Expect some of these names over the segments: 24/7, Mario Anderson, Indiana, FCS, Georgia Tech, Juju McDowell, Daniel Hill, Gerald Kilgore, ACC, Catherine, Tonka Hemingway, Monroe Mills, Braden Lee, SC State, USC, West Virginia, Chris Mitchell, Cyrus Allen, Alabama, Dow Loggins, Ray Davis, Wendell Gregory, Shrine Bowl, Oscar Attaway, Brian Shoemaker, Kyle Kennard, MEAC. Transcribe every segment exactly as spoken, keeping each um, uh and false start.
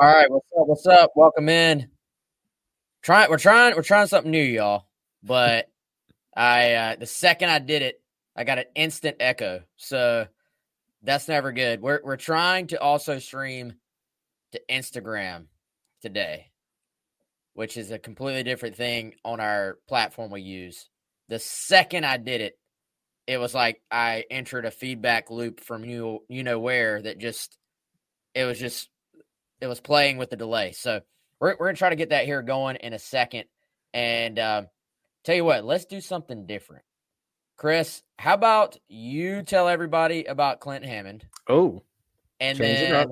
All right, what's up? What's up? Welcome in. Trying, we're trying, we're trying something new, y'all. But I, uh, the second I did it, I got an instant echo. So that's never good. We're we're trying to also stream to Instagram today, which is a completely different thing on our platform we use. The second I did it, it was like I entered a feedback loop from you, you know where that just, it was just, it was playing with the delay. So we're we're gonna try to get that here going in a second. And um, tell you what, let's do something different. Chris, how about you tell everybody about Clint Hammond? Oh, and then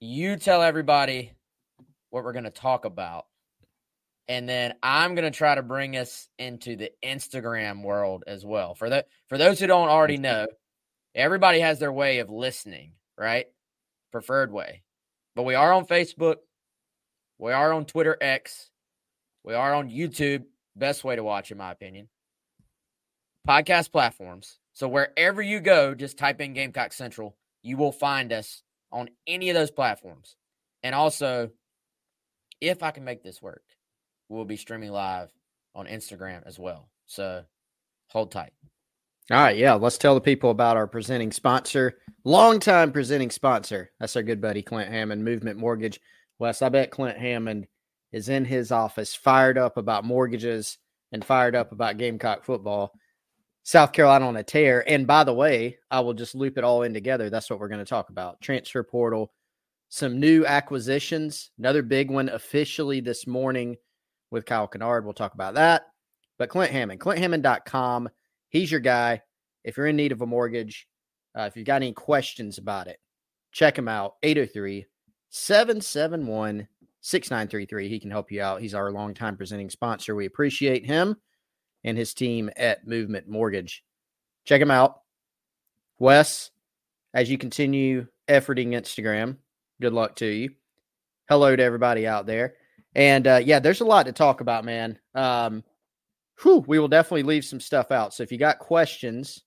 you tell everybody what we're gonna talk about. And then I'm going to try to bring us into the Instagram world as well. For the, for those who don't already know, everybody has their way of listening, right? Preferred way. But we are on Facebook. We are on Twitter X. We are on YouTube. Best way to watch, in my opinion. Podcast platforms. So wherever you go, just type in Gamecock Central. You will find us on any of those platforms. And also, if I can make this work, we'll be streaming live on Instagram as well. So hold tight. All right. Yeah. Let's tell the people about our presenting sponsor, longtime presenting sponsor. That's our good buddy, Clint Hammond, Movement Mortgage. Wes, I bet Clint Hammond is in his office, fired up about mortgages and fired up about Gamecock football. South Carolina on a tear. And by the way, I will just loop it all in together. That's what we're going to talk about. Transfer portal, some new acquisitions, another big one officially this morning with Kyle Kennard. We'll talk about that. But Clint Hammond, clint hammond dot com. He's your guy. If you're in need of a mortgage, uh, if you've got any questions about it, check him out. eight oh three, seven seven one, six nine three three. He can help you out. He's our longtime presenting sponsor. We appreciate him and his team at Movement Mortgage. Check him out. Wes, as you continue efforting Instagram, good luck to you. Hello to everybody out there. And, uh, yeah, there's a lot to talk about, man. Um, whew, we will definitely leave some stuff out. So if you got questions,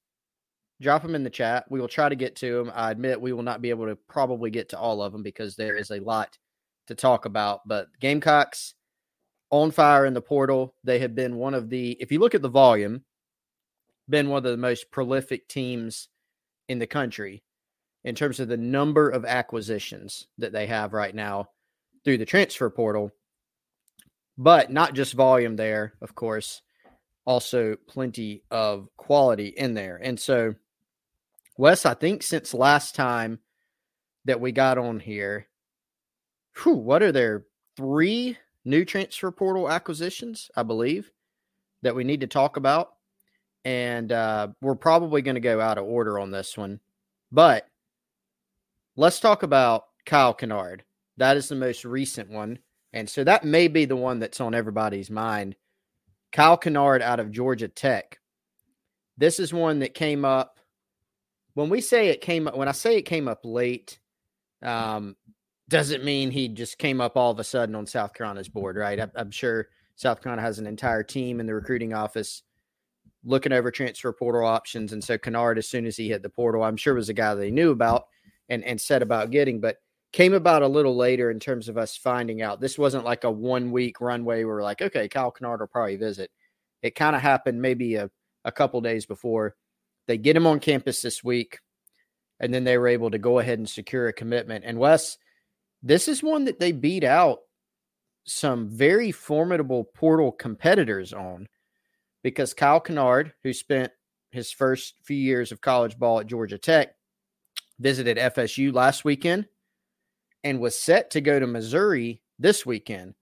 drop them in the chat. We will try to get to them. I admit we will not be able to probably get to all of them because there is a lot to talk about. But Gamecocks on fire in the portal. They have been one of the, if you look at the volume, been one of the most prolific teams in the country in terms of the number of acquisitions that they have right now through the transfer portal. But not just volume there, of course, also plenty of quality in there. And so, Wes, I think since last time that we got on here, whew, what are there? Three new transfer portal acquisitions, I believe, that we need to talk about. And uh, we're probably going to go out of order on this one. But let's talk about Kyle Kennard. That is the most recent one. And so that may be the one that's on everybody's mind. Kyle Kennard out of Georgia Tech. This is one that came up when we say it came up. When I say it came up late, um, doesn't mean he just came up all of a sudden on South Carolina's board, right? I'm, I'm sure South Carolina has an entire team in the recruiting office looking over transfer portal options. And so Kennard, as soon as he hit the portal, I'm sure was a guy they knew about and, and said about getting, but came about a little later in terms of us finding out. This wasn't like a one-week runway where we're like, okay, Kyle Kennard will probably visit. It kind of happened maybe a, a couple days before. They get him on campus this week, and then they were able to go ahead and secure a commitment. And, Wes, this is one that they beat out some very formidable portal competitors on because Kyle Kennard, who spent his first few years of college ball at Georgia Tech, visited F S U last weekend and was set to go to Missouri this weekend.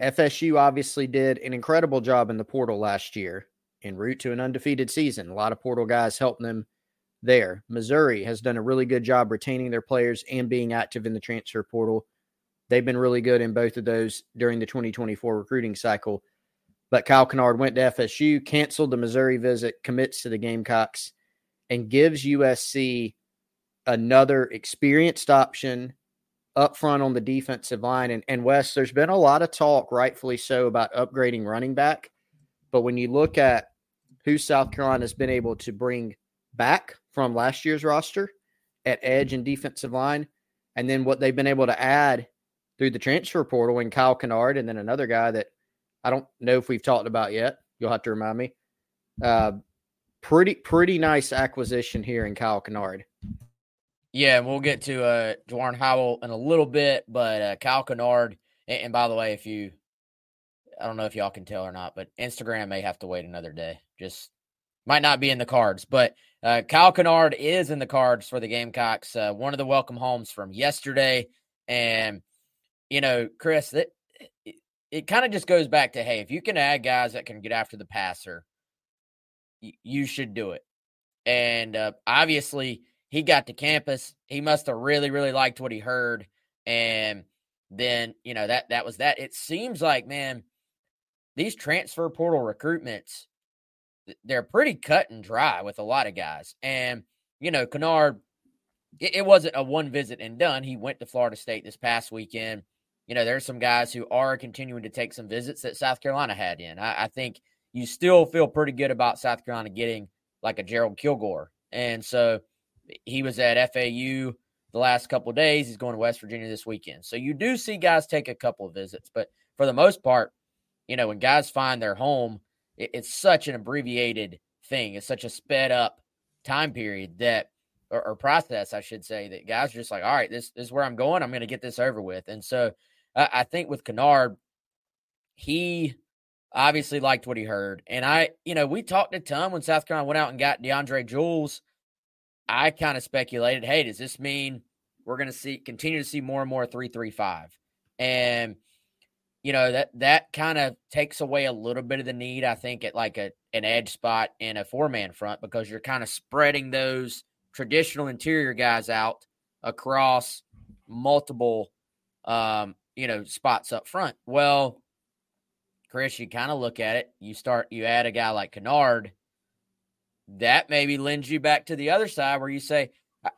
F S U obviously did an incredible job in the portal last year en route to an undefeated season. A lot of portal guys helped them there. Missouri has done a really good job retaining their players and being active in the transfer portal. They've been really good in both of those during the twenty twenty-four recruiting cycle. But Kyle Kennard went to F S U, canceled the Missouri visit, commits to the Gamecocks, and gives U S C another experienced option up front on the defensive line. And, and Wes, there's been a lot of talk, rightfully so, about upgrading running back. But when you look at who South Carolina has been able to bring back from last year's roster at edge and defensive line, And then what they've been able to add through the transfer portal and Kyle Kennard, and then another guy that I don't know if we've talked about yet. You'll have to remind me. Uh, pretty, pretty nice acquisition here in Kyle Kennard. Yeah, we'll get to uh, Jawarn Howell in a little bit, but uh, Kyle Kennard, and, and by the way, if you, I don't know if y'all can tell or not, but Instagram may have to wait another day. Just might not be in the cards, but uh, Kyle Kennard is in the cards for the Gamecocks. Uh, one of the welcome homes from yesterday. And, you know, Chris, that it, it kind of just goes back to, hey, if you can add guys that can get after the passer, y- you should do it. And uh, obviously, he got to campus. He must have really, really liked what he heard. And then, you know, that that was that. It seems like, man, these transfer portal recruitments, they're pretty cut and dry with a lot of guys. And, you know, Kennard, it, it wasn't a one visit and done. He went to Florida State this past weekend. You know, there's some guys who are continuing to take some visits that South Carolina had in. I, I think you still feel pretty good about South Carolina getting like a Gerald Kilgore. And so he was at F A U the last couple of days. He's going to West Virginia this weekend. So you do see guys take a couple of visits. But for the most part, you know, when guys find their home, it, it's such an abbreviated thing. It's such a sped up time period that, or, or process, I should say, that guys are just like, all right, this, this is where I'm going. I'm going to get this over with. And so uh, I think with Kennard, he obviously liked what he heard. And I, you know, we talked a ton when South Carolina went out and got DeAndre Jules. I kind of speculated, hey, does this mean we're going to see continue to see more and more three three five? And, you know, that that kind of takes away a little bit of the need, I think, at like a an edge spot in a four-man front, because you're kind of spreading those traditional interior guys out across multiple, um, you know, spots up front. Well, Chris, you kind of look at it. You start, you add a guy like Kennard. That maybe lends you back to the other side where you say,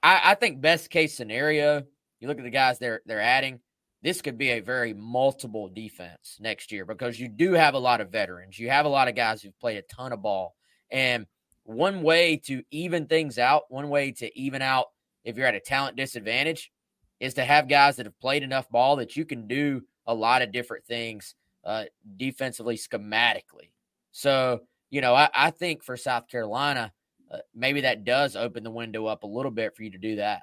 I, I think best case scenario, you look at the guys they're they're adding, this could be a very multiple defense next year, because you do have a lot of veterans. You have a lot of guys who've played a ton of ball. And one way to even things out, one way to even out if you're at a talent disadvantage, is to have guys that have played enough ball that you can do a lot of different things uh, defensively, schematically. So, you know, I, I think for South Carolina, uh, maybe that does open the window up a little bit for you to do that.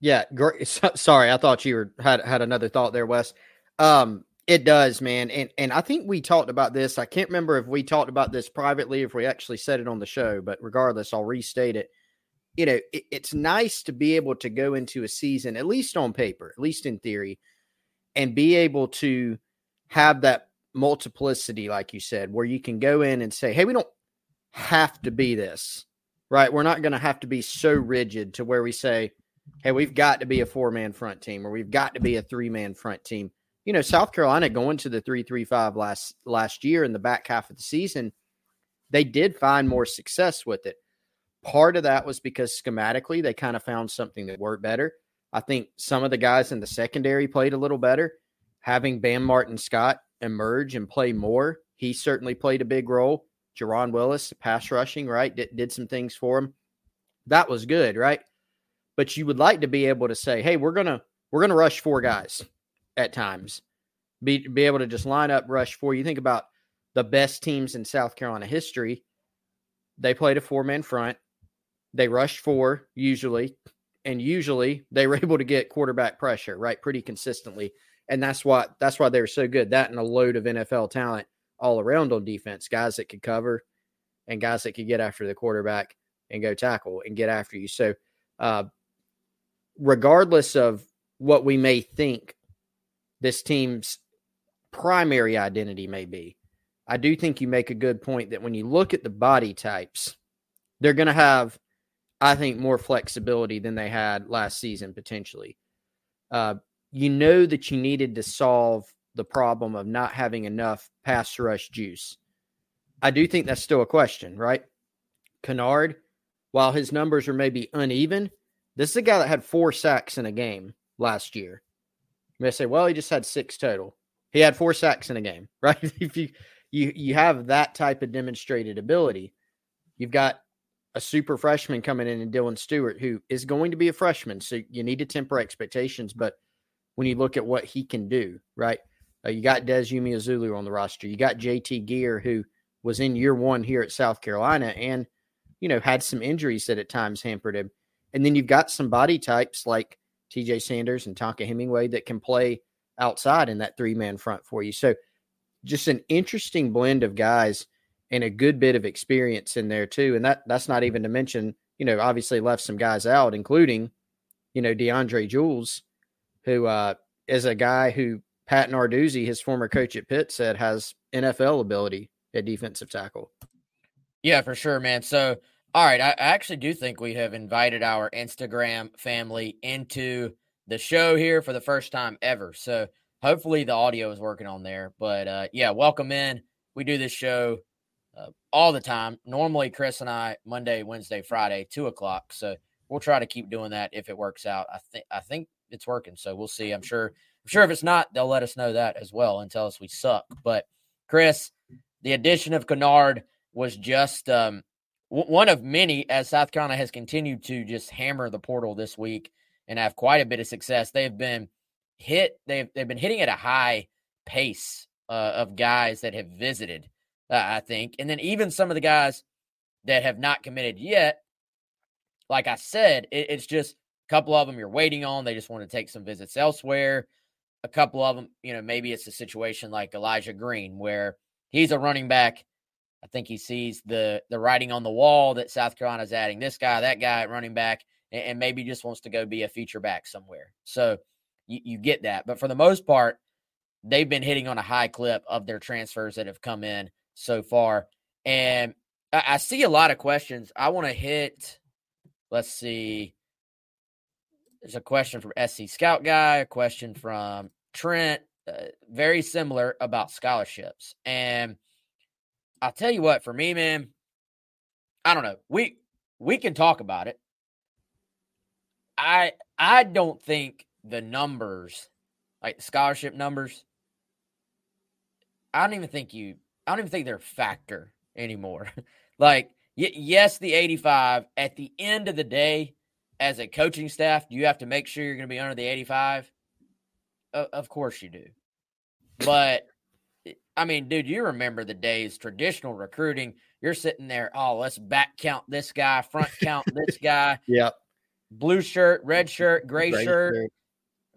Yeah, great. So, sorry, I thought you were had had another thought there, Wes. Um, it does, man, and and I think we talked about this. I can't remember if we talked about this privately, if we actually said it on the show, but regardless, I'll restate it. You know, it, it's nice to be able to go into a season, at least on paper, at least in theory, and be able to have that multiplicity, like you said, where you can go in and say, hey, we don't have to be this, right? We're not going to have to be so rigid to where we say, hey, we've got to be a four-man front team, or we've got to be a three-man front team. You know, South Carolina going to the three three five last last year in the back half of the season, they did find more success with it. Part of that was because schematically they kind of found something that worked better. I think some of the guys in the secondary played a little better. Having Bam Martin-Scott emerge and play more, he certainly played a big role. Jaron Willis, pass rushing, right, did, did some things for him. That was good, right? But you would like to be able to say, hey, we're gonna we're gonna rush four guys at times. Be be able to just line up, rush four. You think about the best teams in South Carolina history. They played a four-man front. They rushed four usually, and usually they were able to get quarterback pressure, right, pretty consistently. And that's why that's why they were so good. That and a load of N F L talent all around on defense, guys that could cover and guys that could get after the quarterback and go tackle and get after you. So uh regardless of what we may think this team's primary identity may be, I do think you make a good point that when you look at the body types, they're going to have, I think, more flexibility than they had last season potentially. Uh, you know that you needed to solve the problem of not having enough pass rush juice. I do think that's still a question, right? Kennard, while his numbers are maybe uneven, this is a guy that had four sacks in a game last year. You may say, well, he just had six total. He had four sacks in a game, right? If you, you you have that type of demonstrated ability, you've got a super freshman coming in and Dylan Stewart, who is going to be a freshman. So you need to temper expectations. But when you look at what he can do, right? Uh, you got Des Umeazulu on the roster. You got J T Gear, who was in year one here at South Carolina and, you know, had some injuries that at times hampered him. And then you've got some body types like T J Sanders and Tonka Hemingway that can play outside in that three-man front for you. So just an interesting blend of guys and a good bit of experience in there too. And that that's not even to mention, you know, obviously left some guys out, including, you know, DeAndre Jules, who uh, is a guy who Pat Narduzzi, his former coach at Pitt, said has N F L ability at defensive tackle. Yeah, for sure, man. So, all right, I, I actually do think we have invited our Instagram family into the show here for the first time ever. So hopefully the audio is working on there. But, uh, yeah, welcome in. We do this show uh, all the time. Normally, Chris and I, Monday, Wednesday, Friday, two o'clock. So we'll try to keep doing that if it works out. I think I think it's working, so we'll see. I'm sure. I'm sure if it's not, they'll let us know that as well and tell us we suck. But, Chris, the addition of Kennard was just um, w- one of many, as South Carolina has continued to just hammer the portal this week and have quite a bit of success. They've been hit. They've, they've been hitting at a high pace uh, of guys that have visited, uh, I think. And then even some of the guys that have not committed yet, like I said, it, it's just a couple of them you're waiting on. They just want to take some visits elsewhere. A couple of them, you know, maybe it's a situation like Elijah Green where he's a running back. I think he sees the the writing on the wall that South Carolina's adding this guy, that guy at running back, and, and maybe just wants to go be a feature back somewhere. So you, you get that. But for the most part, they've been hitting on a high clip of their transfers that have come in so far. And I, I see a lot of questions. I want to hit, let's see. There's a question from S C Scout Guy, a question from Trent, uh, very similar about scholarships. And I'll tell you what, for me, man, I don't know. We we can talk about it. I I don't think the numbers, like the scholarship numbers, I don't even think you I don't even think they're a factor anymore. Like, y- yes, the eighty-five at the end of the day. As a coaching staff, do you have to make sure you're going to be under the eighty-five? Uh, of course you do. But, I mean, dude, you remember the days, traditional recruiting. You're sitting there, oh, let's back count this guy, front count this guy. Yep. Blue shirt, red shirt, gray, gray shirt,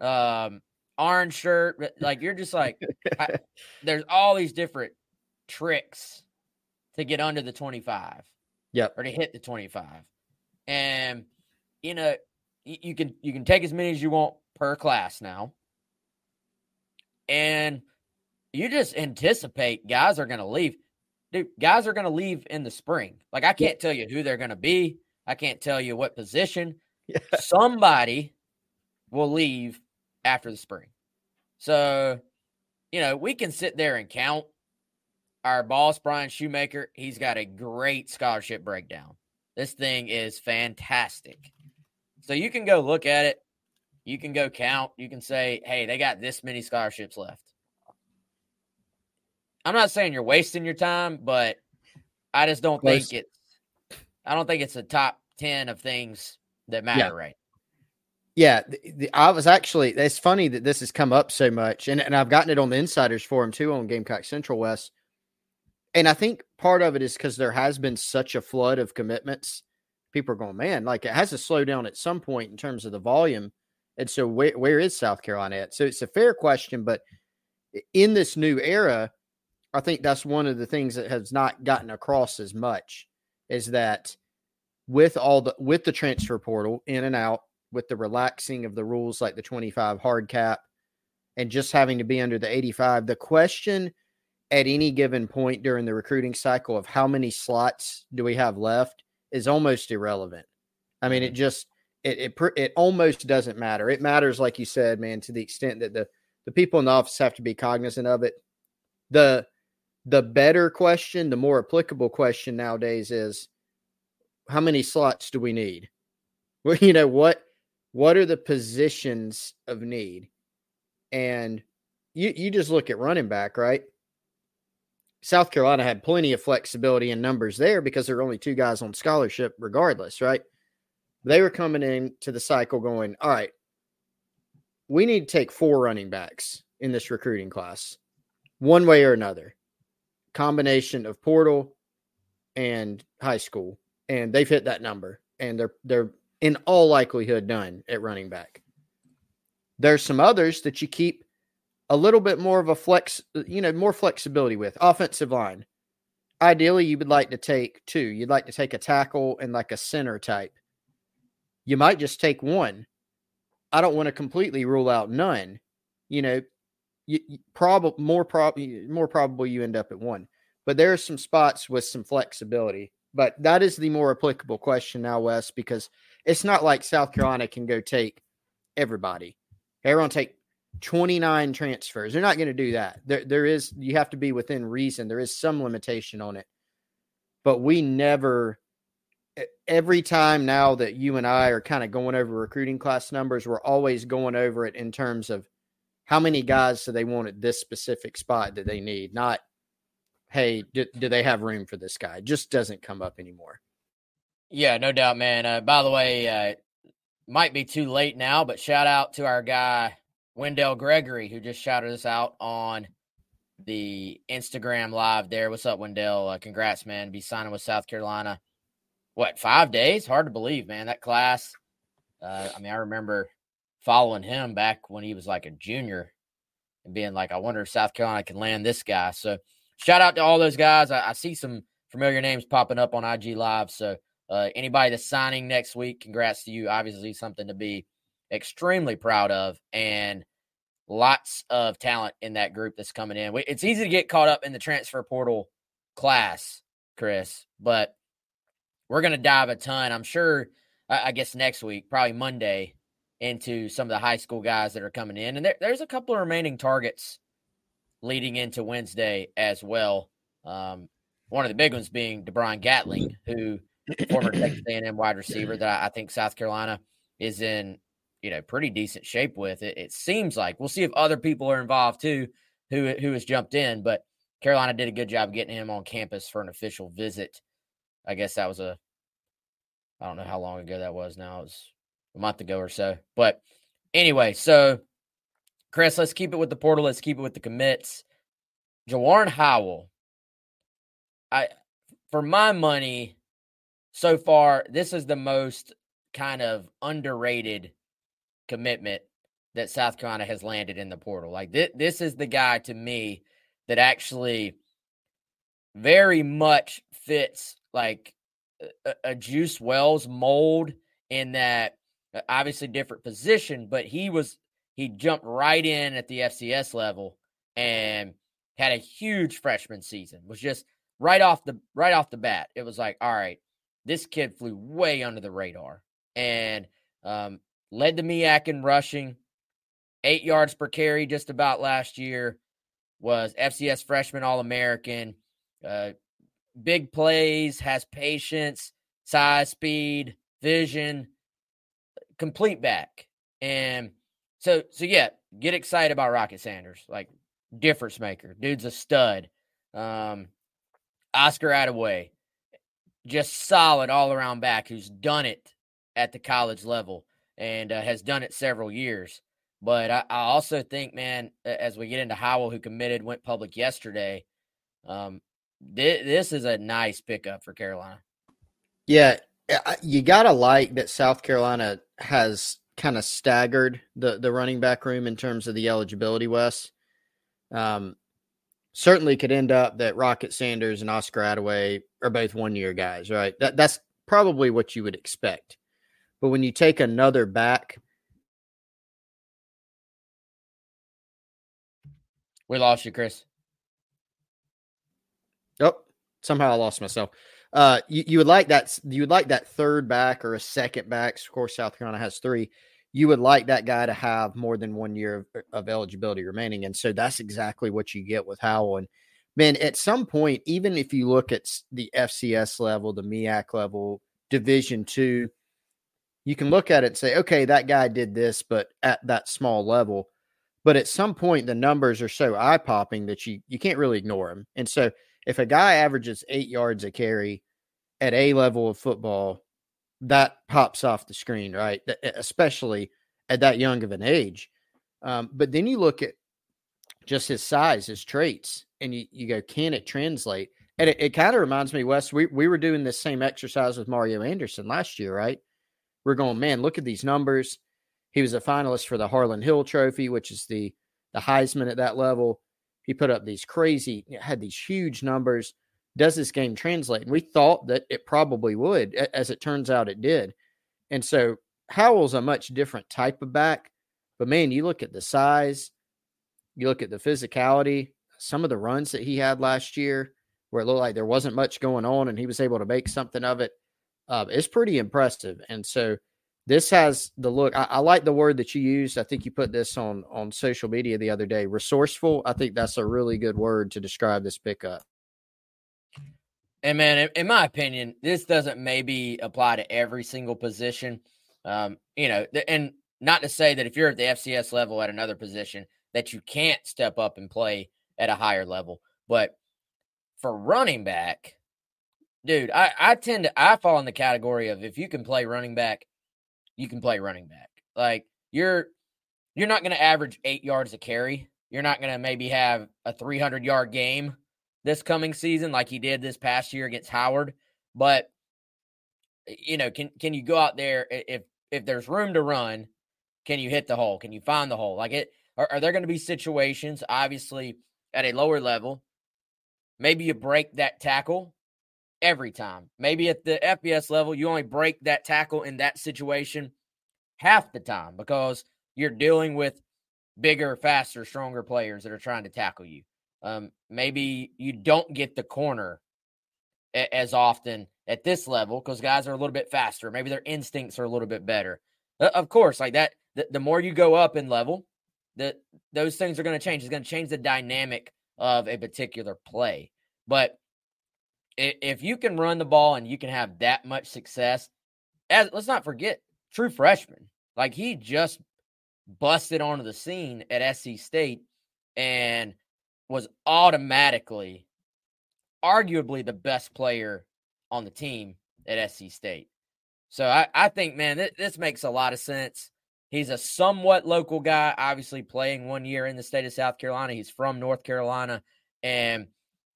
shirt. Um, orange shirt. Like, you're just like, I, there's all these different tricks to get under the twenty-five. Yep. Or to hit the twenty-five. And – you know, you can you can take as many as you want per class now. And you just anticipate guys are going to leave. Dude, guys are going to leave in the spring. Like, I can't tell you who they're going to be. I can't tell you what position. Yeah. Somebody will leave after the spring. So, you know, we can sit there and count. Our boss, Brian Shoemaker, he's got a great scholarship breakdown. This thing is fantastic. So you can go look at it. You can go count. You can say, hey, they got this many scholarships left. I'm not saying you're wasting your time, but I just don't think it. I don't think it's the top ten of things that matter, yeah. Right? Yeah. The, the, I was actually, it's funny that this has come up so much. And, and I've gotten it on the Insiders Forum too on Gamecock Central West. And I think part of it is because there has been such a flood of commitments. People are going, man, like it has to slow down at some point in terms of the volume. And so where, where is South Carolina at? So it's a fair question, but in this new era, I think that's one of the things that has not gotten across as much is that with all the, with the transfer portal in and out, with the relaxing of the rules, like the twenty-five hard cap and just having to be under the eighty-five, the question at any given point during the recruiting cycle of how many slots do we have left is almost irrelevant. I mean, it just, it, it, it almost doesn't matter. It matters, like you said, man, to the extent that the, the people in the office have to be cognizant of it. The, the better question, the more applicable question nowadays is how many slots do we need? Well, you know, what, what are the positions of need? And you, you just look at running back, right? South Carolina had plenty of flexibility in numbers there because there are only two guys on scholarship regardless, right? They were coming into the cycle going, all right, we need to take four running backs in this recruiting class, one way or another, combination of portal and high school. And they've hit that number, and they're they're in all likelihood done at running back. There's some others that you keep a little bit more of a flex, you know, more flexibility with. Offensive line. Ideally, you would like to take two. You'd like to take a tackle and like a center type. You might just take one. I don't want to completely rule out none. You know, you, you prob- more, prob- more probably you end up at one. But there are some spots with some flexibility. But that is the more applicable question now, Wes, because it's not like South Carolina can go take everybody. They're going to take twenty-nine transfers. They're not going to do that. There, there is, you have to be within reason. There is some limitation on it. But we never, every time now that you and I are kind of going over recruiting class numbers, we're always going over it in terms of how many guys do they want at this specific spot that they need, not, hey, do, do they have room for this guy? It just doesn't come up anymore. Yeah, no doubt, man. Uh, by the way, uh, might be too late now, but shout out to our guy, Wendell Gregory, who just shouted us out on the Instagram live there. What's up, Wendell? Uh, congrats, man. Be signing with South Carolina. What, five days? Hard to believe, man. That class, uh, I mean, I remember following him back when he was like a junior and being like, I wonder if South Carolina can land this guy. So shout out to all those guys. I, I see some familiar names popping up on I G Live. So uh, anybody that's signing next week, congrats to you. Obviously something to be extremely proud of, and lots of talent in that group that's coming in. It's easy to get caught up in the transfer portal class, Chris, but we're going to dive a ton. I'm sure, I guess next week, probably Monday, into some of the high school guys that are coming in. And there, there's a couple of remaining targets leading into Wednesday as well. Um, one of the big ones being DeBron Gatling, who former Texas A and M wide receiver that I, I think South Carolina is in, you know, pretty decent shape with. It, it seems like we'll see if other people are involved too, who who has jumped in. But Carolina did a good job getting him on campus for an official visit. I guess that was a, I don't know how long ago that was now. It was a month ago or so. But anyway, so Chris, let's keep it with the portal. Let's keep it with the commits. Jawarn Howell. I, for my money, so far, this is the most kind of underrated commitment that South Carolina has landed in the portal. Like th- this is the guy to me that actually very much fits like a, a Juice Wells mold in that obviously different position, but he was, he jumped right in at the F C S level and had a huge freshman season. Was just right off the, right off the bat. It was like, all right, this kid flew way under the radar and, um, led the M E A C in rushing, eight yards per carry just about last year, was F C S freshman All-American, uh, big plays, has patience, size, speed, vision, complete back. And so, so yeah, get excited about Rocket Sanders, like difference maker. Dude's a stud. Um, Oscar Attaway, just solid all-around back who's done it at the college level. And uh, has done it several years. But I, I also think, man, as we get into Howell, who committed, went public yesterday, um, th- this is a nice pickup for Carolina. Yeah, you got to like that South Carolina has kind of staggered the, the running back room in terms of the eligibility, Wes. Um, certainly could end up that Rocket Sanders and Oscar Attaway are both one-year guys, right? That, that's probably what you would expect. But when you take another back, we lost you, Chris. Oh, somehow I lost myself. Uh, you, you would like that. You would like that third back or a second back. Of course, South Carolina has three. You would like that guy to have more than one year of, of eligibility remaining, and so that's exactly what you get with Howell. And man, at some point, even if you look at the F C S level, the M E A C level, Division Two, you can look at it and say, okay, that guy did this, but at that small level. But at some point, the numbers are so eye-popping that you you can't really ignore them. And so if a guy averages eight yards a carry at a level of football, that pops off the screen, right? Especially at that young of an age. Um, but then you look at just his size, his traits, and you, you go, can it translate? And it, it kind of reminds me, Wes, we, we were doing this same exercise with Mario Anderson last year, right? We're going, man, look at these numbers. He was a finalist for the Harlan Hill Trophy, which is the, the Heisman at that level. He put up these crazy, had these huge numbers. Does this game translate? And we thought that it probably would. As it turns out, it did. And so Howell's a much different type of back. But, man, you look at the size, you look at the physicality, some of the runs that he had last year where it looked like there wasn't much going on and he was able to make something of it. Uh, it's pretty impressive. And so this has the look. I, I like the word that you used. I think you put this on, on social media the other day, resourceful. I think that's a really good word to describe this pickup. And, man, in my opinion, this doesn't maybe apply to every single position, um, you know, and not to say that if you're at the F C S level at another position that you can't step up and play at a higher level. But for running back, dude, I, I tend to – I fall in the category of if you can play running back, you can play running back. Like, you're you're not going to average eight yards a carry. You're not going to maybe have a three hundred yard game this coming season, like he did this past year against Howard. But, you know, can can you go out there if if there's room to run? Can you hit the hole? Can you find the hole? Like, it are, are there going to be situations, obviously, at a lower level? Maybe you break that tackle every time. Maybe at the F B S level, you only break that tackle in that situation half the time because you're dealing with bigger, faster, stronger players that are trying to tackle you. Um, maybe you don't get the corner a- as often at this level because guys are a little bit faster. Maybe their instincts are a little bit better. Uh, of course, like that, the, the more you go up in level, the, those things are going to change. It's going to change the dynamic of a particular play. But if, if you can run the ball and you can have that much success, as let's not forget, true freshman. Like, he just busted onto the scene at S C State and was automatically arguably the best player on the team at S C State. So I, I think, man, th- this makes a lot of sense. He's a somewhat local guy, obviously playing one year in the state of South Carolina. He's from North Carolina. And,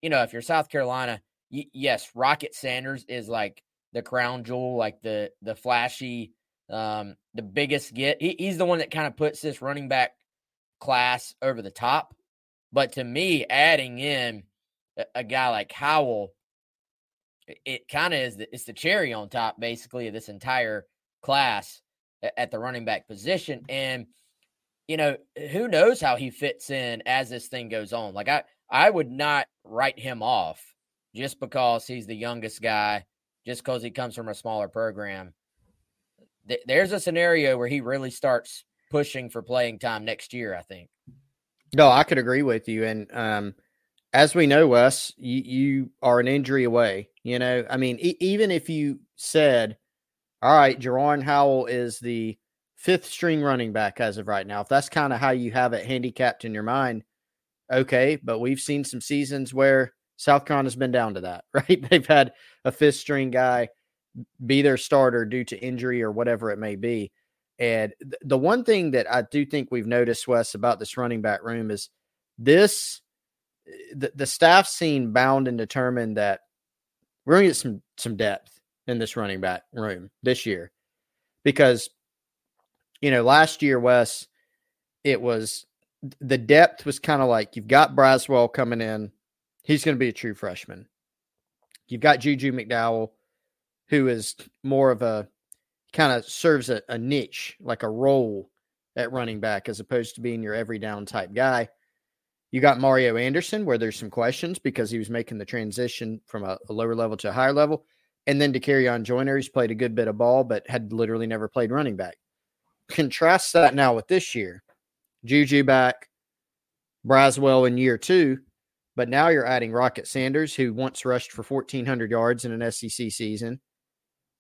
you know, if you're South Carolina, y- yes, Rocket Sanders is like the crown jewel, like the the flashy, um, the biggest get. He, he's the one that kind of puts this running back class over the top. But to me, adding in a, a guy like Howell, it, it kind of is the, it's the cherry on top, basically, of this entire class at, at the running back position. And, you know, who knows how he fits in as this thing goes on. Like, I, I would not write him off just because he's the youngest guy, just because he comes from a smaller program. Th- there's a scenario where he really starts pushing for playing time next year, I think. No, I could agree with you. And um, as we know, Wes, you, you are an injury away. You know, I mean, e- even if you said, all right, Jawarn Howell is the fifth string running back as of right now, if that's kind of how you have it handicapped in your mind, okay, but we've seen some seasons where South Carolina's been down to that, right? They've had a fifth string guy be their starter due to injury or whatever it may be. And the one thing that I do think we've noticed, Wes, about this running back room is this, the, the staff seemed bound and determined that we're going to get some, some depth in this running back room this year. Because, you know, last year, Wes, it was, the depth was kind of like, you've got Braswell coming in. He's going to be a true freshman. You've got Juju McDowell, who is more of a, kind of serves a, a niche, like a role at running back, as opposed to being your every down type guy. You got Mario Anderson, where there's some questions because he was making the transition from a, a lower level to a higher level. And then to carry on Joyner, he's played a good bit of ball, but had literally never played running back. Contrast that now with this year. Juju back, Braswell in year two, but now you're adding Rocket Sanders, who once rushed for fourteen hundred yards in an S E C season,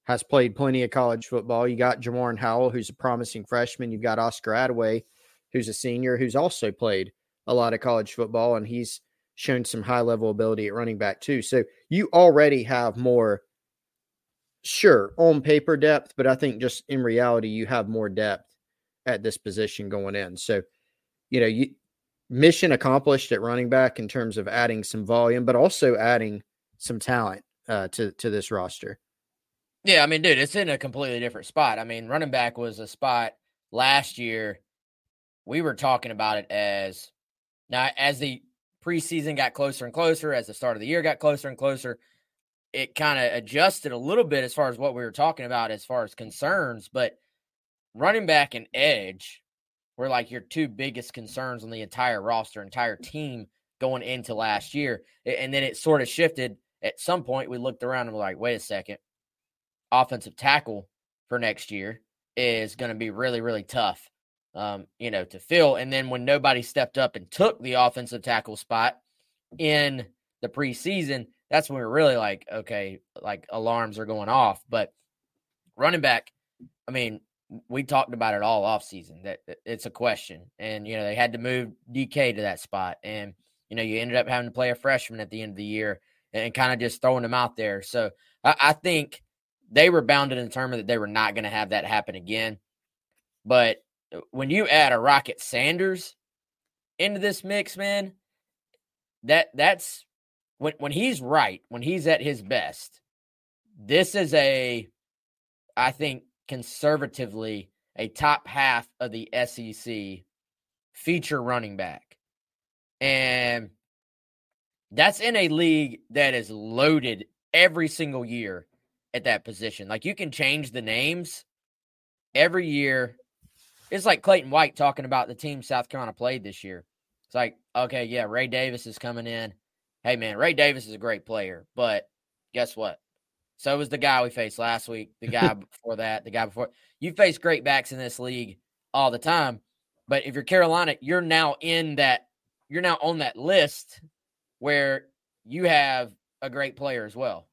has played plenty of college football. You got Jawarn Howell, who's a promising freshman. You've got Oscar Attaway, who's a senior, who's also played a lot of college football, and he's shown some high-level ability at running back too. So you already have more, sure, on paper depth, but I think just in reality you have more depth at this position going in. So, you know, you, mission accomplished at running back in terms of adding some volume, but also adding some talent uh, to, to this roster. Yeah, I mean, dude, it's in a completely different spot. I mean, running back was a spot last year. We were talking about it as now as the preseason got closer and closer, as the start of the year got closer and closer, it kind of adjusted a little bit as far as what we were talking about as far as concerns. But running back and edge were like your two biggest concerns on the entire roster, entire team going into last year. And then it sort of shifted. At some point, we looked around and were like, wait a second. Offensive tackle for next year is going to be really, really tough, um, you know, to fill. And then when nobody stepped up and took the offensive tackle spot in the preseason, that's when we were really like, okay, like alarms are going off. But running back, I mean, we talked about it all offseason that it's a question. And, you know, they had to move D K to that spot. And, you know, you ended up having to play a freshman at the end of the year and kind of just throwing them out there. So I, I think they were bound and determined that they were not going to have that happen again. But when you add a Rocket Sanders into this mix, man, that that's when, when he's right, when he's at his best, this is a, I think, conservatively a top half of the S E C feature running back. And that's in a league that is loaded every single year at that position. Like, you can change the names every year. It's like Clayton White talking about the team South Carolina played this year. It's like, okay, yeah, Ray Davis is coming in. Hey, man, Ray Davis is a great player, but guess what? So was the guy we faced last week, the guy before that, the guy before. You face great backs in this league all the time. But if you're Carolina, you're now in that – you're now on that list where you have a great player as well.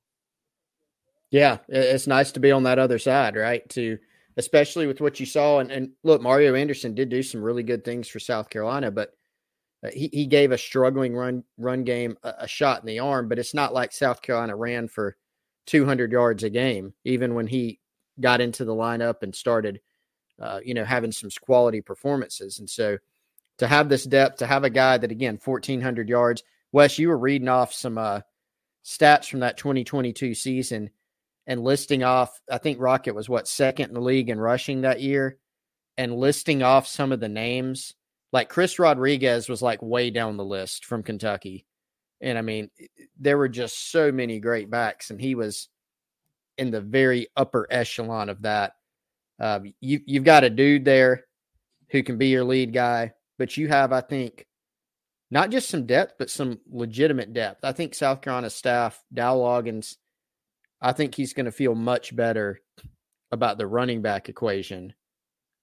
Yeah, it's nice to be on that other side, right, to especially with what you saw. And, and look, Mario Anderson did do some really good things for South Carolina, but he, he gave a struggling run run game a, a shot in the arm. But it's not like South Carolina ran for – two hundred yards a game, even when he got into the lineup and started, uh, you know, having some quality performances. And so to have this depth, to have a guy that, again, fourteen hundred yards, Wes, you were reading off some uh, stats from that twenty twenty-two season and listing off, I think Rocket was what, second in the league in rushing that year, and listing off some of the names. Like Chris Rodriguez was like way down the list from Kentucky. And, I mean, there were just so many great backs, and he was in the very upper echelon of that. Uh, you, you've got a dude there who can be your lead guy, but you have, I think, not just some depth, but some legitimate depth. I think South Carolina staff, Dow Loggins, I think he's going to feel much better about the running back equation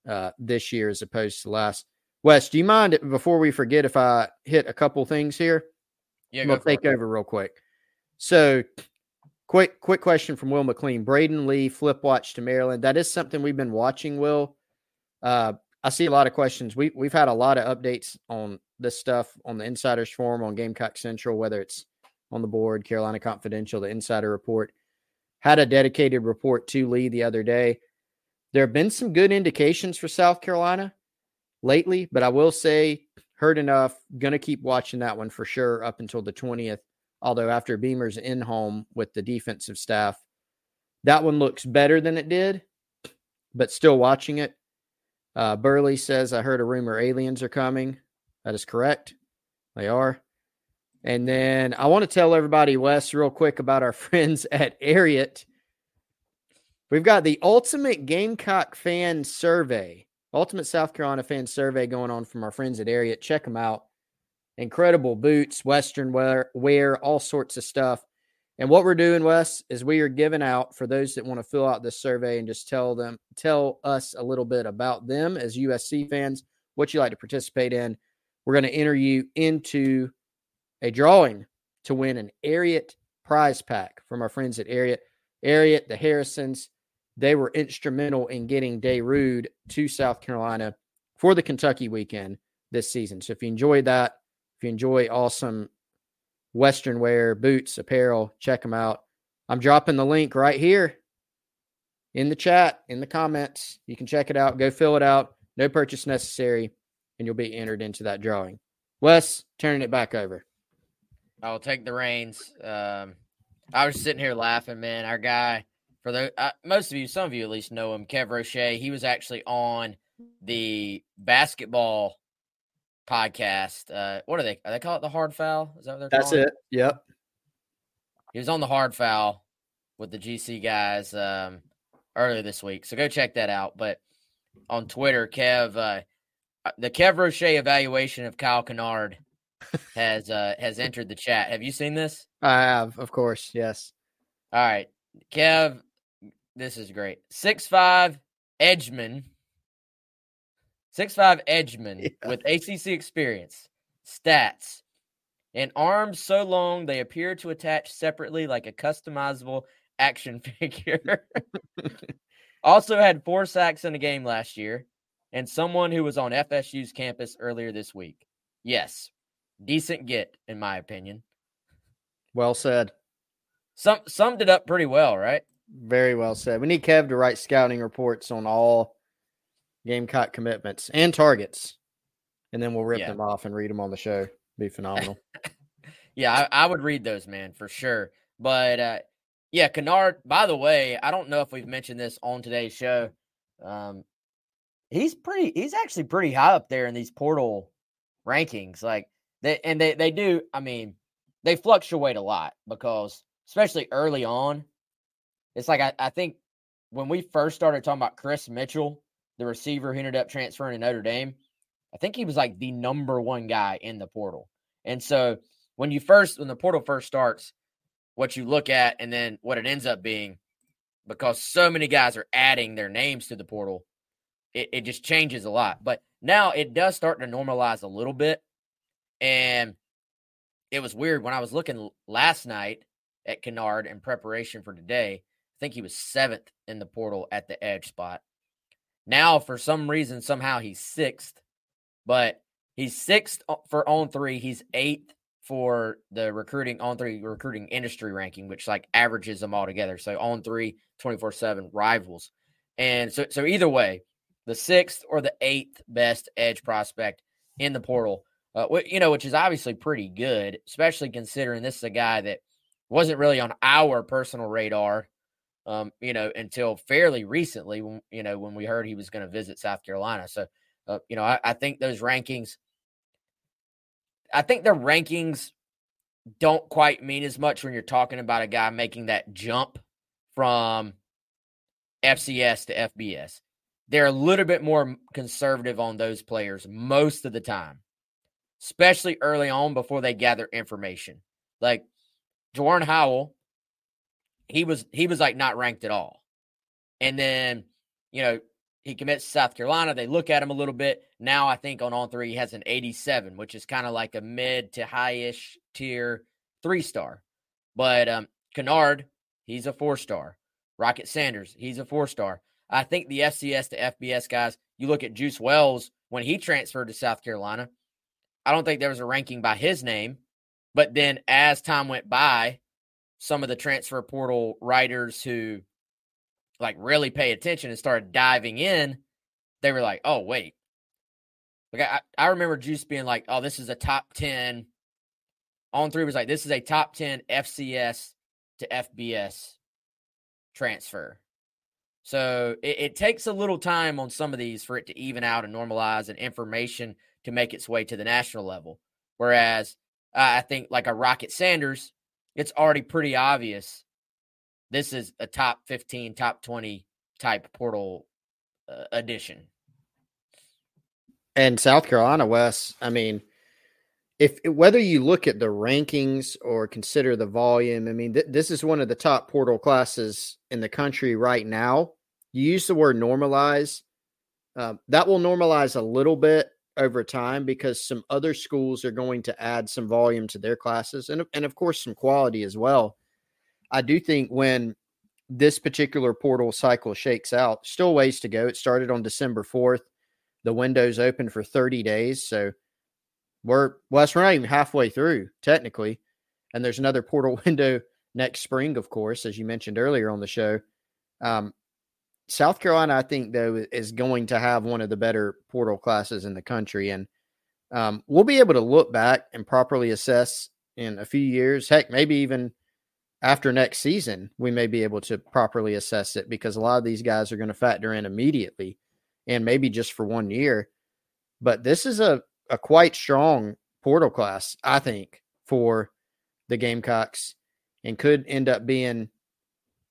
uh, this year as opposed to last. Wes, do you mind, before we forget, if I hit a couple things here? Yeah, we'll take it. Over real quick. So, quick quick question from Will McLean. Braden Lee, flip watch to Maryland. That is something we've been watching, Will. Uh, I see a lot of questions. We, we've had a lot of updates on this stuff on the Insiders Forum, on Gamecock Central, whether it's on the board, Carolina Confidential, the Insider Report. Had a dedicated report to Lee the other day. There have been some good indications for South Carolina lately, but I will say, heard enough. Going to keep watching that one for sure up until the twentieth. Although after Beamer's in-home with the defensive staff, that one looks better than it did, but still watching it. Uh, Burley says, I heard a rumor aliens are coming. That is correct. They are. And then I want to tell everybody, Wes, real quick about our friends at Ariat. We've got the Ultimate Gamecock Fan Survey. Ultimate South Carolina Fan Survey going on from our friends at Ariat. Check them out. Incredible boots, Western wear, wear, all sorts of stuff. And what we're doing, Wes, is we are giving out, for those that want to fill out this survey and just tell them, tell us a little bit about them as U S C fans, what you like to participate in. We're going to enter you into a drawing to win an Ariat prize pack from our friends at Ariat. Ariat, the Harrisons, they were instrumental in getting Dayrude to South Carolina for the Kentucky weekend this season. So if you enjoyed that, if you enjoy awesome Western wear, boots, apparel. Check them out. I'm dropping the link right here in the chat, in the comments. You can check it out. Go fill it out. No purchase necessary, and you'll be entered into that drawing. Wes, turning it back over. I'll take the reins. Um, I was sitting here laughing, man. Our guy, for the uh, most of you, some of you at least know him, Kev Roche. He was actually on the basketball podcast. Uh, what are they? Are they call it the Hard Foul? Is that what they're That's calling it? That's it. Yep. He was on the Hard Foul with the G C guys um, earlier this week, so go check that out. But on Twitter, Kev, uh, the Kev Roche evaluation of Kyle Kennard has uh, has entered the chat. Have you seen this? I have, of course. Yes. All right, Kev, this is great. six five edgeman. six five edgeman yeah. with A C C experience. Stats. And arms so long they appear to attach separately like a customizable action figure. Also had four sacks in a game last year. And someone who was on F S U's campus earlier this week. Yes. Decent get, in my opinion. Well said. Sum, summed it up pretty well, right? Very well said. We need Kev to write scouting reports on all Gamecock commitments and targets, and then we'll rip yeah. them off and read them on the show. Be phenomenal. yeah, I, I would read those, man, for sure. But, uh, yeah, Kennard, by the way, I don't know if we've mentioned this on today's show. Um, he's pretty. He's actually pretty high up there in these portal rankings. Like they, And they, they do, I mean, they fluctuate a lot because, especially early on, it's like I, I think when we first started talking about Chris Mitchell, the receiver who ended up transferring to Notre Dame, I think he was like the number one guy in the portal. And so when you first, when the portal first starts, what you look at and then what it ends up being, because so many guys are adding their names to the portal, it, it just changes a lot. But now it does start to normalize a little bit. And it was weird when I was looking last night at Kennard in preparation for today, I think he was seventh in the portal at the edge spot. Now, for some reason, somehow he's sixth, but he's sixth for On three. He's eighth for the recruiting On three recruiting industry ranking, which like averages them all together. So On three, twenty-four seven rivals. And so, so either way, the sixth or the eighth best edge prospect in the portal, uh, you know, which is obviously pretty good, especially considering this is a guy that wasn't really on our personal radar. Um, you know, until fairly recently, when, you know, when we heard he was going to visit South Carolina. So, uh, you know, I, I think those rankings, I think the rankings don't quite mean as much when you're talking about a guy making that jump from F C S to F B S. They're a little bit more conservative on those players most of the time, especially early on before they gather information. Like Jawarn Howell, He was he was like not ranked at all. And then, you know, he commits to South Carolina. They look at him a little bit. Now I think on On three he has an eighty-seven, which is kind of like a mid to high-ish tier three-star. But um, Kennard, he's a four-star. Rocket Sanders, he's a four-star. I think the F C S to F B S guys, you look at Juice Wells when he transferred to South Carolina, I don't think there was a ranking by his name. But then as time went by, some of the transfer portal writers who like really pay attention and started diving in, they were like, oh, wait. Like I, I remember Juice being like, oh, this is a top ten. On three was like, this is a top ten F C S to F B S transfer. So it, it takes a little time on some of these for it to even out and normalize and information to make its way to the national level. Whereas uh, I think like a Rocket Sanders, it's already pretty obvious this is a top fifteen, top twenty type portal uh, addition. And South Carolina, Wes, I mean, if whether you look at the rankings or consider the volume, I mean, th- this is one of the top portal classes in the country right now. You use the word normalize. Uh, that will normalize a little bit over time because some other schools are going to add some volume to their classes and, and of course some quality as well. I do think when this particular portal cycle shakes out, still ways to go. It started on December fourth. The window's open for thirty days. So we're, well, that's not even halfway through technically. And there's another portal window next spring, of course, as you mentioned earlier on the show. Um, South Carolina, I think, though, is going to have one of the better portal classes in the country. And um, we'll be able to look back and properly assess in a few years. Heck, maybe even after next season, we may be able to properly assess it, because a lot of these guys are going to factor in immediately and maybe just for one year. But this is a, a quite strong portal class, I think, for the Gamecocks, and could end up being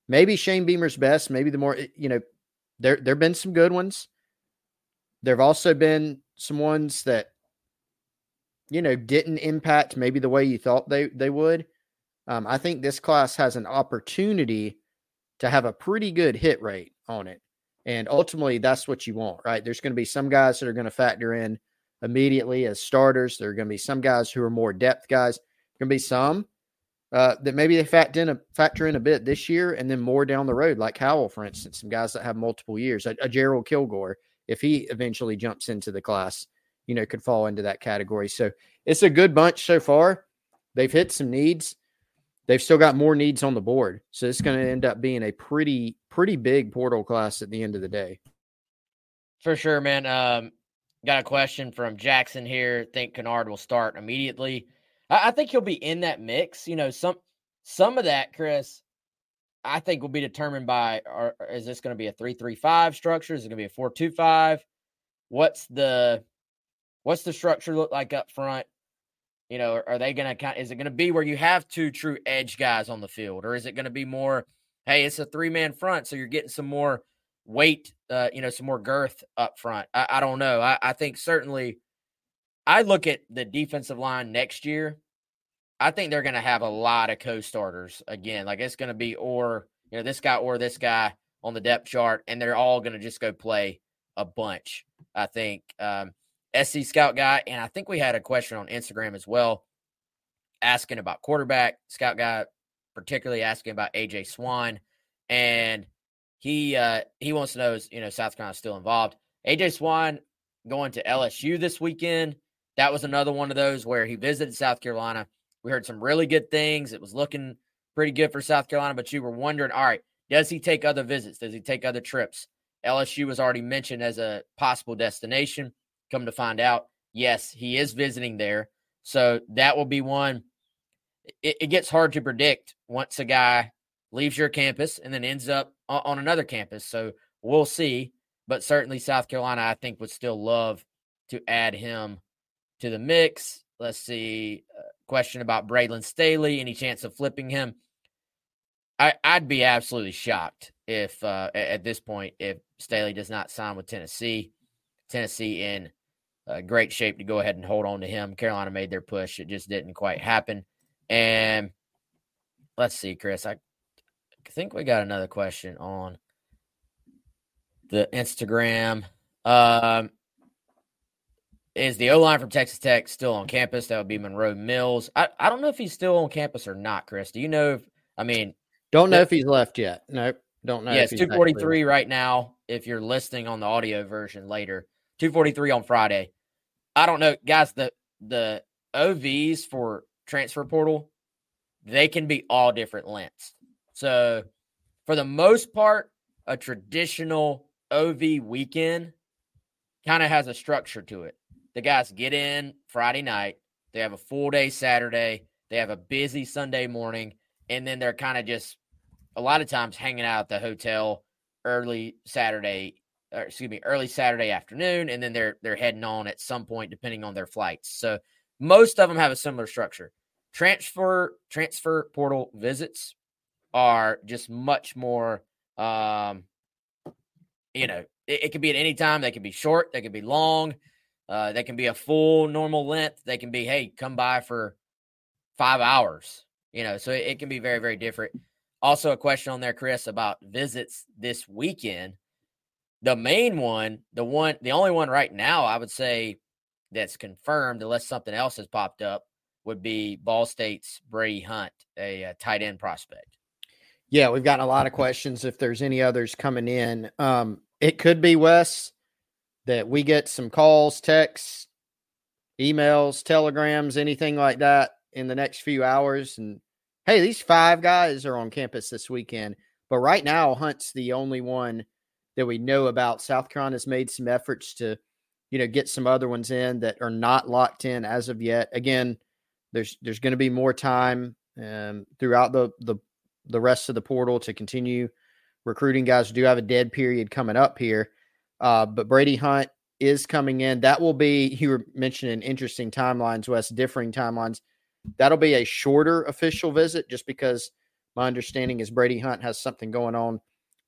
maybe Shane Beamer's best, maybe the more, you know, there there have been some good ones. There have also been some ones that, you know, didn't impact maybe the way you thought they, they would. Um, I think this class has an opportunity to have a pretty good hit rate on it. And ultimately, that's what you want, right? There's going to be some guys that are going to factor in immediately as starters. There are going to be some guys who are more depth guys. There are going to be some uh, that maybe they factor in, a, factor in a bit this year and then more down the road, like Howell, for instance, some guys that have multiple years. A, a Gerald Kilgore, if he eventually jumps into the class, you know, could fall into that category. So it's a good bunch so far. They've hit some needs. They've still got more needs on the board. So it's going to end up being a pretty, pretty big portal class at the end of the day. For sure, man. Um, got a question from Jackson here. Think Kennard will start immediately. I, I think he'll be in that mix. You know, some, some of that, Chris, I think will be determined by, are, is this going to be a three three five structure? Is it going to be a four two five? What's the, what's the structure look like up front? You know, are they going to – is it going to be where you have two true edge guys on the field? Or is it going to be more, hey, it's a three-man front, so you're getting some more weight, uh, you know, some more girth up front? I, I don't know. I, I think certainly – I look at the defensive line next year. I think they're going to have a lot of co-starters again. Like, it's going to be or, you know, this guy or this guy on the depth chart, and they're all going to just go play a bunch, I think. Um S C Scout Guy, and I think we had a question on Instagram as well asking about quarterback. Scout Guy particularly asking about A J Swan, and he uh, he wants to know, is, you know, South Carolina still involved? A J Swan going to L S U this weekend. That was another one of those where he visited South Carolina. We heard some really good things. It was looking pretty good for South Carolina, but you were wondering, all right, does he take other visits? Does he take other trips? L S U was already mentioned as a possible destination. Come to find out, yes, he is visiting there. So that will be one. It, it gets hard to predict once a guy leaves your campus and then ends up on, on another campus. So we'll see. But certainly South Carolina, I think, would still love to add him to the mix. Let's see. Uh, question about Braylon Staley. Any chance of flipping him? I, I'd be absolutely shocked if uh, at this point if Staley does not sign with Tennessee. Tennessee in uh, great shape to go ahead and hold on to him. Carolina made their push. It just didn't quite happen. And let's see, Chris. I think we got another question on the Instagram. Um, is the O-line from Texas Tech still on campus? That would be Monroe Mills. I, I don't know if he's still on campus or not, Chris. Do you know? If, I mean. Don't know if he's left yet. Nope. Don't know. Yeah, it's two forty-three right now if you're listening on the audio version later. two forty-three on Friday. I don't know, guys, the the O Vs for transfer portal, they can be all different lengths. So for the most part, a traditional O V weekend kind of has a structure to it. The guys get in Friday night. They have a full day Saturday. They have a busy Sunday morning. And then they're kind of just a lot of times hanging out at the hotel early Saturday, or excuse me, early Saturday afternoon, and then they're they're heading on at some point depending on their flights. So most of them have a similar structure. Transfer transfer portal visits are just much more, um, you know, it, it can be at any time. They can be short. They can be long. Uh, they can be a full normal length. They can be, hey, come by for five hours. You know, so it, it can be very, very different. Also a question on there, Chris, about visits this weekend. The main one, the one, the only one right now I would say that's confirmed, unless something else has popped up, would be Ball State's Brady Hunt, a, a tight end prospect. Yeah, we've gotten a lot of questions if there's any others coming in. Um, it could be, Wes, that we get some calls, texts, emails, telegrams, anything like that, in the next few hours. And, hey, these five guys are on campus this weekend. But right now, Hunt's the only one that we know about. South Carolina's made some efforts to, you know, get some other ones in that are not locked in as of yet. Again, there's there's going to be more time um, throughout the, the the rest of the portal to continue recruiting guys who do have a dead period coming up here. Uh, but Brady Hunt is coming in. That will be, you were mentioning interesting timelines, Wes, differing timelines. That'll be a shorter official visit just because my understanding is Brady Hunt has something going on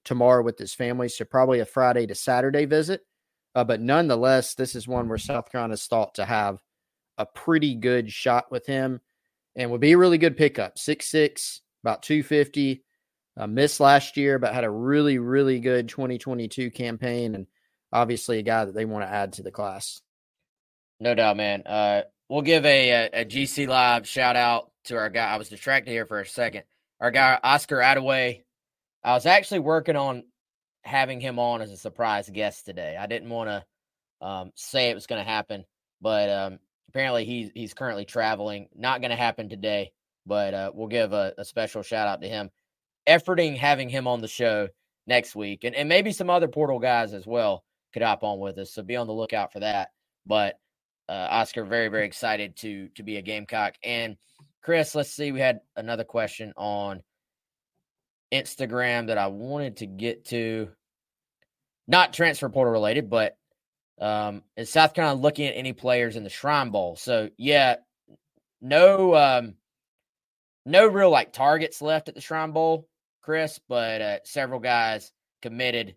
tomorrow with his family, so probably a Friday to Saturday visit. Uh, but nonetheless, this is one where South Carolina's thought to have a pretty good shot with him and would be a really good pickup. six foot six, about two fifty, uh, missed last year, but had a really, really good twenty twenty-two campaign, and obviously a guy that they want to add to the class. No doubt, man. Uh, we'll give a, a, a G C Live shout-out to our guy. I was distracted here for a second. Our guy, Oscar Attaway. I was actually working on having him on as a surprise guest today. I didn't want to um, say it was going to happen, but um, apparently he's, he's currently traveling. Not going to happen today, but uh, we'll give a, a special shout-out to him. Efforting having him on the show next week, and, and maybe some other portal guys as well could hop on with us, so be on the lookout for that. But uh, Oscar, very, very excited to to be a Gamecock. And Chris, let's see. We had another question on Instagram that I wanted to get to. Not transfer portal related, but um, is South Carolina looking at any players in the Shrine Bowl? So, yeah, no um, no real, like, targets left at the Shrine Bowl, Chris, but uh, several guys committed.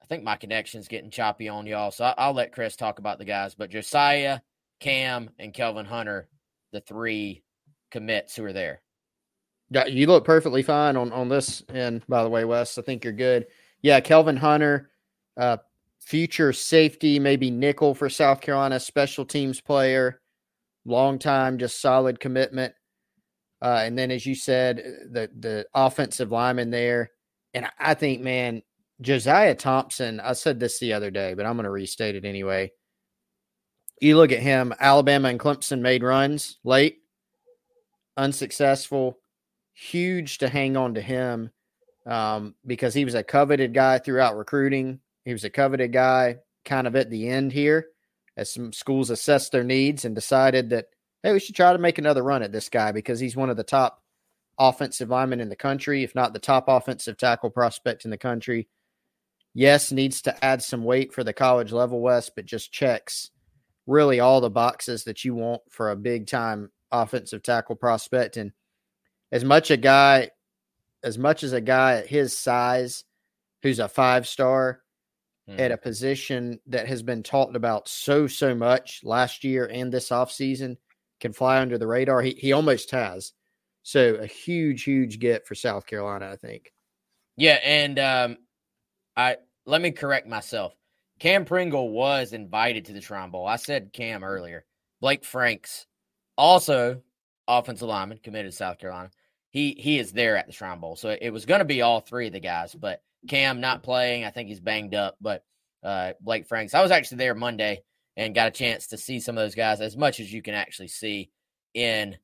I think my connection's getting choppy on y'all, so I- I'll let Chris talk about the guys. But Josiah, Cam, and Kelvin Hunter, the three commits who are there. Yeah, you look perfectly fine on, on this end, by the way, Wes. I think you're good. Yeah, Kelvin Hunter, uh, future safety, maybe nickel for South Carolina, special teams player, long time, just solid commitment. Uh, and then, as you said, the, the offensive lineman there. And I think, man, Josiah Thompson, I said this the other day, but I'm going to restate it anyway. You look at him, Alabama and Clemson made runs late, unsuccessful. Huge to hang on to him um, because he was a coveted guy throughout recruiting. He was a coveted guy kind of at the end here as some schools assessed their needs and decided that, hey, we should try to make another run at this guy because he's one of the top offensive linemen in the country, if not the top offensive tackle prospect in the country. Yes, needs to add some weight for the college level, West, but just checks really all the boxes that you want for a big-time offensive tackle prospect. And As much a guy, as much as a guy at his size, who's a five-star hmm. at a position that has been talked about so, so much last year and this offseason, can fly under the radar. He he almost has. So a huge, huge get for South Carolina, I think. Yeah, and um, I let me correct myself. Cam Pringle was invited to the Shrine Bowl. I said Cam earlier. Blake Franks, also offensive lineman, committed to South Carolina. He he is there at the Shrine Bowl. So it was going to be all three of the guys, but Cam not playing. I think he's banged up, but uh, Blake Franks. I was actually there Monday and got a chance to see some of those guys as much as you can actually see in,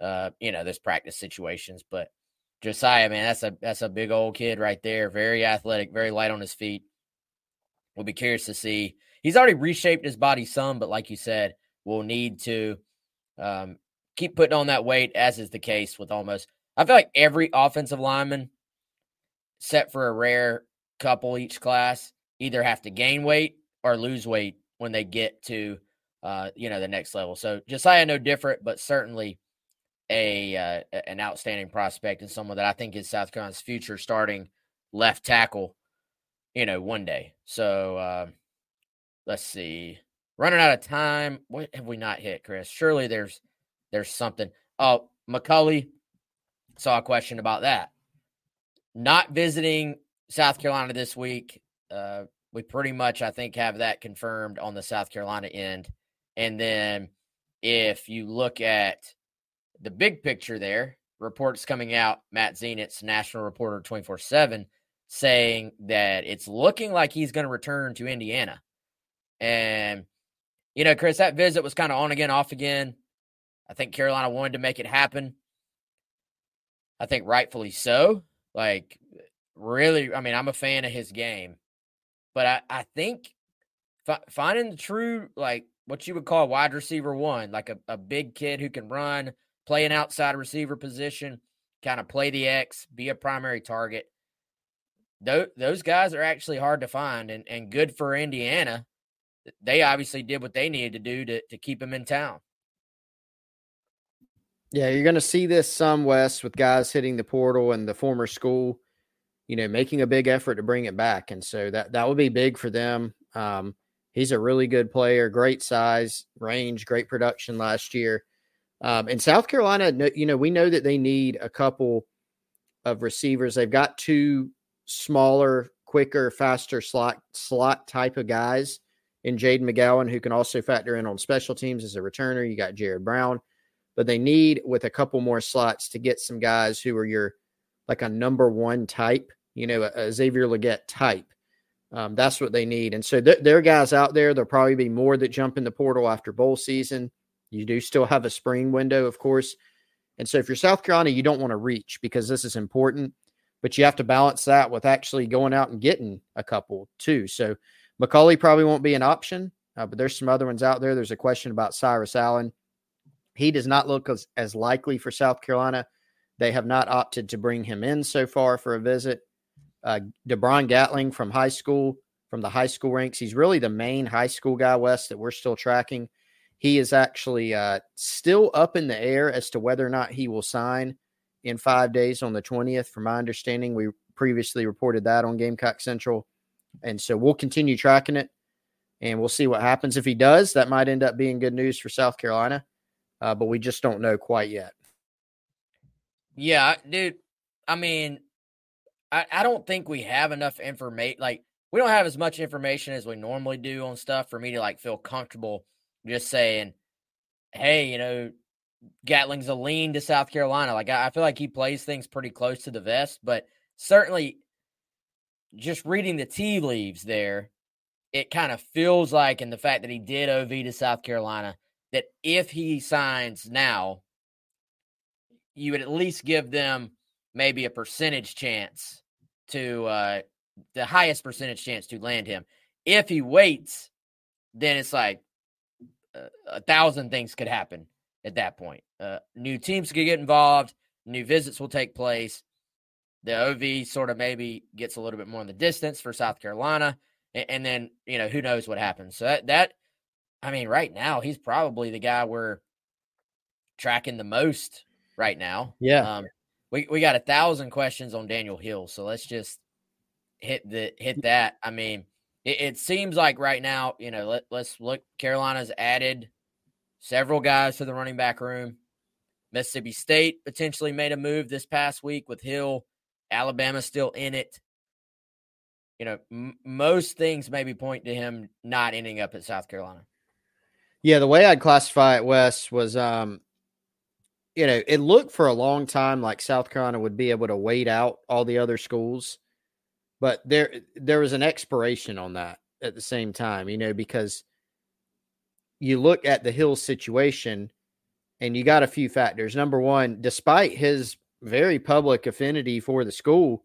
uh, you know, those practice situations. But Josiah, man, that's a, that's a big old kid right there. Very athletic, very light on his feet. We'll be curious to see. He's already reshaped his body some, but like you said, we'll need to um, keep putting on that weight, as is the case with almost – I feel like every offensive lineman, except for a rare couple each class, either have to gain weight or lose weight when they get to, uh, you know, the next level. So Josiah, no different, but certainly a uh, an outstanding prospect and someone that I think is South Carolina's future starting left tackle, you know, one day. So uh, let's see. Running out of time. What have we not hit, Chris? Surely there's there's something. Oh, McCulley. Saw a question about that. Not visiting South Carolina this week. Uh, we pretty much, I think, have that confirmed on the South Carolina end. And then if you look at the big picture there, reports coming out, Matt Zenitz, national reporter twenty-four seven, saying that it's looking like he's going to return to Indiana. And, you know, Chris, that visit was kind of on again, off again. I think Carolina wanted to make it happen. I think rightfully so. Like, really, I mean, I'm a fan of his game. But I, I think fi- finding the true, like, what you would call wide receiver one, like a, a big kid who can run, play an outside receiver position, kind of play the X, be a primary target. Those, those guys are actually hard to find, and, and good for Indiana. They obviously did what they needed to do to, to keep him in town. Yeah, you're going to see this some, West, with guys hitting the portal and the former school, you know, making a big effort to bring it back. And so that, that would be big for them. Um, he's a really good player, great size, range, great production last year. Um, and South Carolina, you know, we know that they need a couple of receivers. They've got two smaller, quicker, faster slot slot type of guys in Jaden McGowan, who can also factor in on special teams as a returner. You got Jared Brown. But they need, with a couple more slots, to get some guys who are your, like, a number one type. You know, a Xavier Legette type. Um, that's what they need. And so th- there are guys out there. There'll probably be more that jump in the portal after bowl season. You do still have a spring window, of course. And so if you're South Carolina, you don't want to reach, because this is important. But you have to balance that with actually going out and getting a couple, too. So McCauley probably won't be an option, uh, but there's some other ones out there. There's a question about Cyrus Allen. He does not look as, as likely for South Carolina. They have not opted to bring him in so far for a visit. Uh, DeBron Gatling from high school, from the high school ranks. He's really the main high school guy, West, that we're still tracking. He is actually uh, still up in the air as to whether or not he will sign in five days on the twentieth. From my understanding, we previously reported that on Gamecock Central. And so we'll continue tracking it, and we'll see what happens. If he does, that might end up being good news for South Carolina. Uh, but we just don't know quite yet. Yeah, dude. I mean, I, I don't think we have enough information. Like, we don't have as much information as we normally do on stuff for me to, like, feel comfortable just saying, hey, you know, Gatling's a lean to South Carolina. Like, I, I feel like he plays things pretty close to the vest, but certainly just reading the tea leaves there, it kind of feels like, and the fact that he did O V to South Carolina, that if he signs now, you would at least give them maybe a percentage chance to uh, the highest percentage chance to land him. If he waits, then it's like uh, a thousand things could happen at that point. Uh, new teams could get involved. New visits will take place. The O V sort of maybe gets a little bit more in the distance for South Carolina. And, and then, you know, who knows what happens. So that, that, I mean, right now, he's probably the guy we're tracking the most right now. Yeah. Um, we, we got a thousand questions on Daniel Hill. So let's just hit the, hit that. I mean, it, it seems like right now, you know, let, let's look, Carolina's added several guys to the running back room. Mississippi State potentially made a move this past week with Hill. Alabama's still in it. You know, m- most things maybe point to him not ending up at South Carolina. Yeah, the way I'd classify it, Wes, was, um, you know, it looked for a long time like South Carolina would be able to wait out all the other schools, but there there was an expiration on that at the same time, you know, because you look at the Hill situation and you got a few factors. Number one, despite his very public affinity for the school,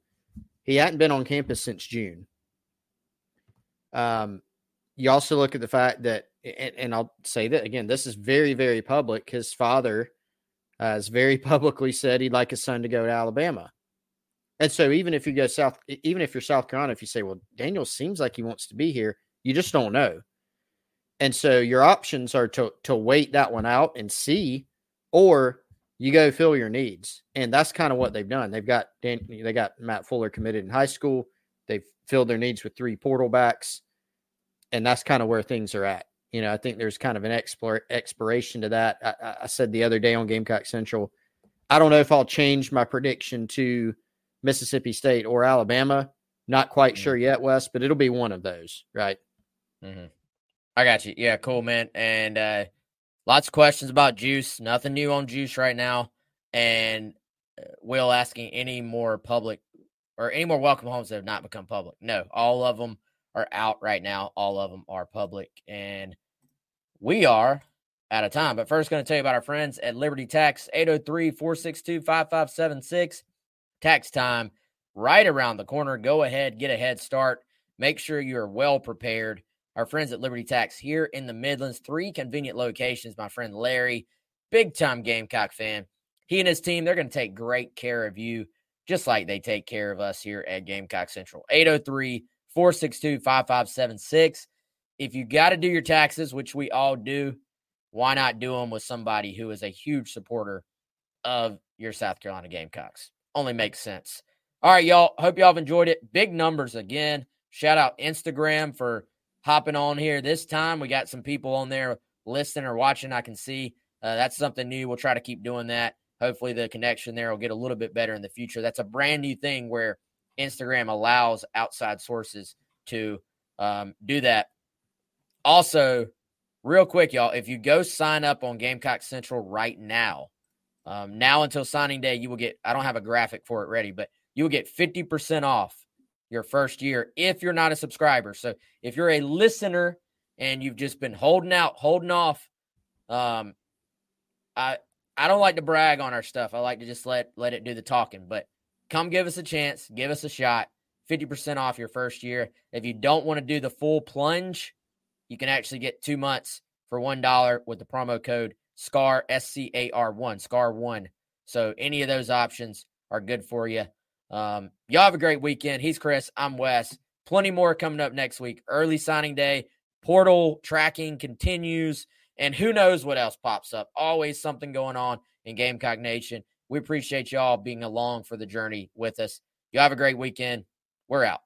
he hadn't been on campus since June. Um, you also look at the fact that, and, and I'll say that again, this is very, very public. His father uh, has very publicly said he'd like his son to go to Alabama. And so even if you go South, even if you're South Carolina, if you say, well, Daniel seems like he wants to be here, you just don't know. And so your options are to, to wait that one out and see, or you go fill your needs. And that's kind of what they've done. They've got Dan, they got Matt Fuller committed in high school. They've filled their needs with three portal backs. And that's kind of where things are at. You know, I think there's kind of an expir- expiration to that. I, I said the other day on Gamecock Central, I don't know if I'll change my prediction to Mississippi State or Alabama. Not quite mm-hmm. sure yet, Wes, but it'll be one of those, right? Mm-hmm. I got you. Yeah, cool, man. And, uh, lots of questions about Juice. Nothing new on Juice right now. And Will asking any more public or any more welcome homes that have not become public. No, all of them are out right now. All of them are public. And we are out of time. But first, going to tell you about our friends at Liberty Tax, eight oh three, four six two, five five seven six. Tax time right around the corner. Go ahead, get a head start. Make sure you are well prepared. Our friends at Liberty Tax here in the Midlands, three convenient locations. My friend Larry, big-time Gamecock fan. He and his team, they're going to take great care of you, just like they take care of us here at Gamecock Central. eight oh three, four six two, five five seven six. If you got to do your taxes, which we all do, why not do them with somebody who is a huge supporter of your South Carolina Gamecocks? Only makes sense. All right, y'all. Hope y'all have enjoyed it. Big numbers again. Shout out Instagram for hopping on here this time. We got some people on there listening or watching, I can see. Uh, that's something new. We'll try to keep doing that. Hopefully the connection there will get a little bit better in the future. That's a brand new thing where Instagram allows outside sources to um, do that. Also, real quick, y'all, if you go sign up on Gamecock Central right now, um, now until signing day, you will get, I don't have a graphic for it ready, but you will get fifty percent off your first year if you're not a subscriber. So if you're a listener and you've just been holding out, holding off, um, I I don't like to brag on our stuff. I like to just let, let it do the talking. But come give us a chance. Give us a shot. fifty percent off your first year. If you don't want to do the full plunge, you can actually get two months for one dollar with the promo code SCAR, S C A R one, SCAR one. So any of those options are good for you. Um, y'all have a great weekend. He's Chris. I'm Wes. Plenty more coming up next week. Early signing day. Portal tracking continues. And who knows what else pops up. Always something going on in Gamecock Nation. We appreciate y'all being along for the journey with us. Y'all have a great weekend. We're out.